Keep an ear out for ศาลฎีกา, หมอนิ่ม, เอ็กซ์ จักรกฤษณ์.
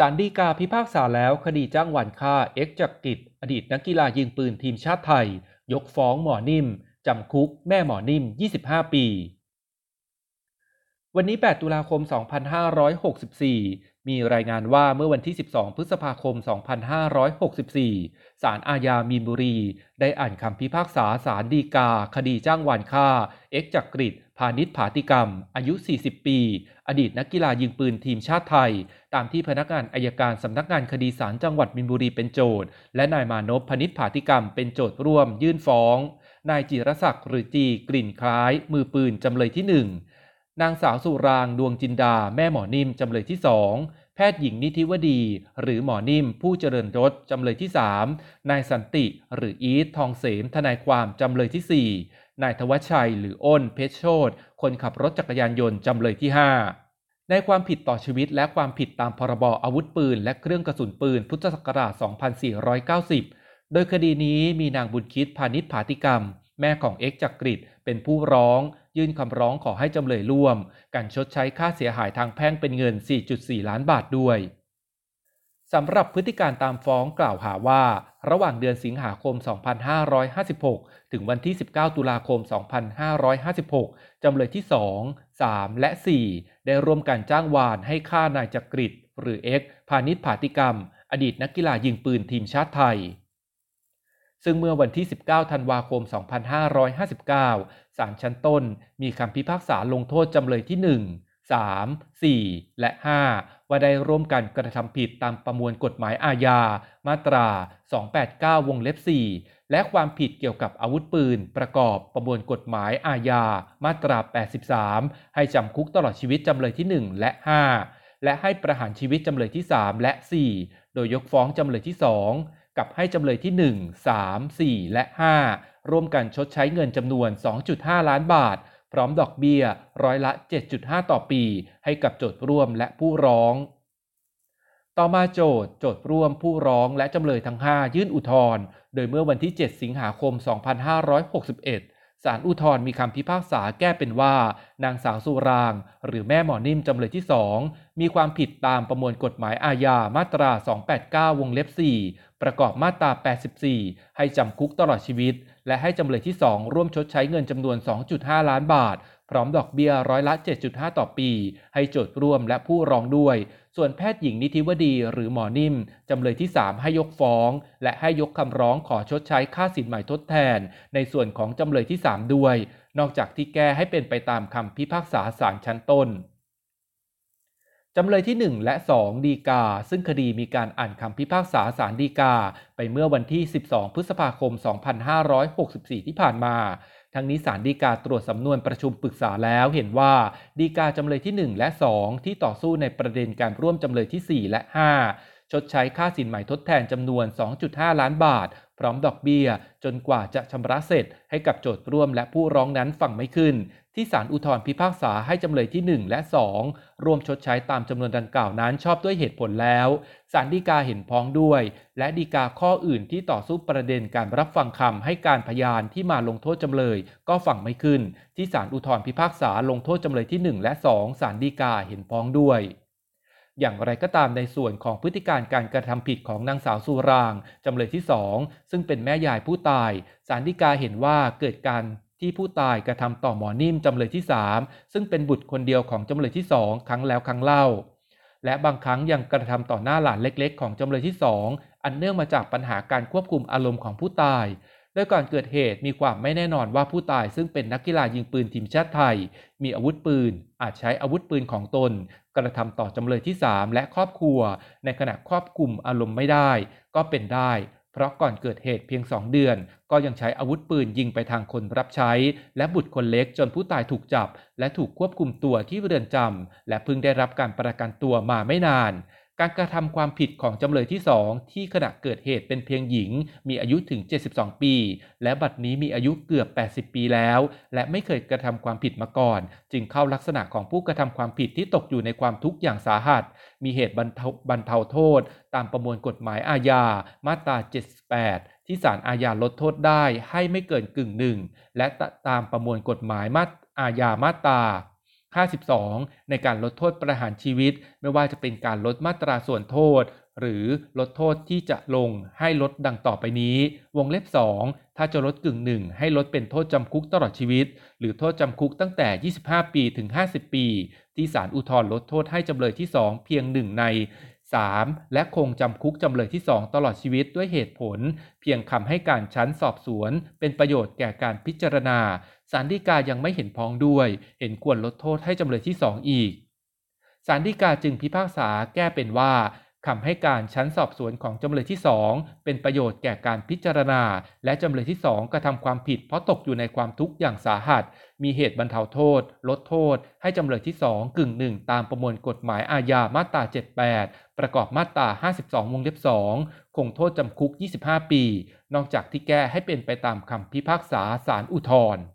ศาลฎีกาพิพากษาแล้วคดีจ้างหวานฆ่าเอ็กจักริตอดีตนักกีฬายิงปืนทีมชาติไทยยกฟ้องหมอนิ่มจำคุกแม่หมอนิ่ม25ปีวันนี้8ตุลาคม2564มีรายงานว่าเมื่อวันที่12พฤษภาคม2564ศาลอาญามีนบุรีได้อ่านคำพิพากษาศาลฎีกาคดีจ้างหวานฆ่าเอ็กจักริตพาณิชผาติกรรมอายุ40ปีอดีตนักกีฬายิงปืนทีมชาติไทยตามที่พนักงานอัยการสำนักงานคดีศาลจังหวัดมีนบุรีเป็นโจทก์และนายมานพพาณิชผาติกรรมเป็นโจทก์ร่วมยื่นฟ้องนายจิรศักดิ์หรือจีกลิ่นคล้ายมือปืนจำเลยที่1นางสาวสุรางดวงจินดาแม่หมอนิ่มจำเลยที่2แพทย์หญิงนิธิวดีหรือหมอนิ่มผู้เจริญรสจำเลยที่3นายสันติหรืออีททองเสมทนายความจำเลยที่4นายธวัชชัยหรืออ้นเพชรโชติคนขับรถจักรยานยนต์จำเลยที่5ในความผิดต่อชีวิตและความผิดตามพรบอาวุธปืนและเครื่องกระสุนปืนพุทธศักราช2490โดยคดีนี้มีนางบุญคิดพาณิชผาติกรรมแม่ของเอ็กจักริตเป็นผู้ร้องยื่นคำร้องขอให้จำเลยร่วมกันชดใช้ค่าเสียหายทางแพ่งเป็นเงิน 4.4 ล้านบาทด้วยสำหรับพฤติการตามฟ้องกล่าวหาว่าระหว่างเดือนสิงหาคม2556ถึงวันที่19ตุลาคม2556จำเลยที่2 3และ4ได้ร่วมกันจ้างวานให้ฆ่านายจักริตหรือเอ็กพาณิชผาติกรรมอดีตนักกีฬายิงปืนทีมชาติไทยซึ่งเมื่อวันที่19ธันวาคม2559ศาลชั้นต้นมีคำพิพากษาลงโทษจำเลยที่1 3 4 และ5ว่าได้ร่วมกันกระทำผิดตามประมวลกฎหมายอาญามาตรา289วงเล็บ4และความผิดเกี่ยวกับอาวุธปืนประกอบประมวลกฎหมายอาญามาตรา83ให้จำคุกตลอดชีวิตจำเลยที่1และ5และให้ประหารชีวิตจำเลยที่3และ4โดยยกฟ้องจำเลยที่2กับให้จำเลยที่1 3 4 และ5ร่วมกันชดใช้เงินจำนวน 2.5 ล้านบาทพร้อมดอกเบี้ยร้อยละ 7.5 ต่อปีให้กับโจทก์ร่วมและผู้ร้องต่อมาโจทก์ร่วมผู้ร้องและจำเลยทั้ง5ยื่นอุทธรณ์โดยเมื่อวันที่7สิงหาคม2561ศาลอุทธรณ์มีคำพิพากษาแก้เป็นว่านางสาวสุรางหรือแม่หมอนิ่มจำเลยที่2มีความผิดตามประมวลกฎหมายอาญามาตรา289วงเล็บ4ประกอบมาตรา84ให้จำคุกตลอดชีวิตและให้จำเลยที่2ร่วมชดใช้เงินจำนวน 2.5 ล้านบาทพร้อมดอกเบี้ยร้อยละ 7.5 ต่อปีให้โจทก์ร่วมและผู้ร้องด้วยส่วนแพทย์หญิงนิธิวดีหรือหมอนิ่มจำเลยที่3ให้ยกฟ้องและให้ยกคำร้องขอชดใช้ค่าสินใหม่ทดแทนในส่วนของจำเลยที่3ด้วยนอกจากที่แก้ให้เป็นไปตามคำพิพากษาศาลชั้นต้นจำเลยที่1และ2ฎีกาซึ่งคดีมีการอ่านคำพิพากษาศาลฎีกาไปเมื่อวันที่12พฤษภาคม2564ที่ผ่านมาทั้งนี้ศาลฎีกาตรวจสำนวนประชุมปรึกษาแล้วเห็นว่าฎีกาจำเลยที่1และ2ที่ต่อสู้ในประเด็นการร่วมจำเลยที่4และ5ชดใช้ค่าสินใหม่ทดแทนจำนวน 2.5 ล้านบาทพร้อมดอกเบี้ยจนกว่าจะชำระเสร็จให้กับโจทก์ร่วมและผู้ร้องนั้นฟังไม่ขึ้นที่ศาลอุทธรณ์พิพากษาให้จำเลยที่1และ2ร่วมชดใช้ตามจำนวนดังกล่าวนั้นชอบด้วยเหตุผลแล้วศาลฎีกาเห็นพ้องด้วยและฎีกาข้ออื่นที่ต่อสู้ประเด็นการรับฟังคำให้การพยานที่มาลงโทษจำเลยก็ฟังไม่ขึ้นที่ศาลอุทธรณ์พิพากษาลงโทษจำเลยที่1และ2ศาลฎีกาเห็นพ้องด้วยอย่างไรก็ตามในส่วนของพฤติการการกระทำผิดของนางสาวสุรางจำเลยที่2ซึ่งเป็นแม่ยายผู้ตายศาลฎีกาเห็นว่าเกิดการที่ผู้ตายกระทำต่อหมอนิ่มจำเลยที่3ซึ่งเป็นบุตรคนเดียวของจำเลยที่2ครั้งแล้วครั้งเล่าและบางครั้งยังกระทำต่อหน้าหลานเล็กๆของจำเลยที่2อันเนื่องมาจากปัญหาการควบคุมอารมณ์ของผู้ตายโดยก่อนเกิดเหตุมีความไม่แน่นอนว่าผู้ตายซึ่งเป็นนักกีฬายิงปืนทีมชาติไทยมีอาวุธปืนอาจใช้อาวุธปืนของตนกระทำต่อจำเลยที่3และครอบครัวในขณะควบคุมอารมณ์ไม่ได้ก็เป็นได้เพราะก่อนเกิดเหตุเพียง2เดือนก็ยังใช้อาวุธปืนยิงไปทางคนรับใช้และบุตรคนเล็กจนผู้ตายถูกจับและถูกควบคุมตัวที่เรือนจำและเพิ่งได้รับการประกันตัวมาไม่นานการกระทำความผิดของจำเลยที่2ที่ขณะเกิดเหตุเป็นเพียงหญิงมีอายุถึง72ปีและบัดนี้มีอายุเกือบ80ปีแล้วและไม่เคยกระทำความผิดมาก่อนจึงเข้าลักษณะของผู้กระทำความผิดที่ตกอยู่ในความทุกข์อย่างสาหัสมีเหตุบรรเทาโทษตามประมวลกฎหมายอาญามาตรา78ที่ศาลอาญาลดโทษได้ให้ไม่เกินกึ่งหนึ่งและตามประมวลกฎหมายอาญามาตรา 52ในการลดโทษประหารชีวิตไม่ว่าจะเป็นการลดมาตราส่วนโทษหรือลดโทษที่จะลงให้ลดดังต่อไปนี้วงเล็บ2ถ้าจะลดกึ่งหนึ่งให้ลดเป็นโทษจำคุกตลอดชีวิตหรือโทษจำคุกตั้งแต่25ปีถึง50ปีที่ศาลอุทธรณ์ลดโทษให้จำเลยที่2เพียง1ใน3และคงจำคุกจำเลยที่2ตลอดชีวิตด้วยเหตุผลเพียงคำให้การชั้นสอบสวนเป็นประโยชน์แก่การพิจารณาศาลฎีกายังไม่เห็นพ้องด้วยเห็นควรลดโทษให้จำเลยที่2อีกศาลฎีกาจึงพิพากษาแก้เป็นว่าคำให้การชั้นสอบสวนของจำเลยที่2เป็นประโยชน์แก่การพิจารณาและจำเลยที่2กระทำความผิดเพราะตกอยู่ในความทุกข์อย่างสาหัสมีเหตุบรรเทาโทษลดโทษให้จำเลยที่2กึ่งหนึ่งตามประมวลกฎหมายอาญามาตรา78ประกอบมาตรา52วงเล็บ2คงโทษจำคุก25ปีนอกจากที่แก้ให้เป็นไปตามคำพิพากษาศาลอุทธรณ์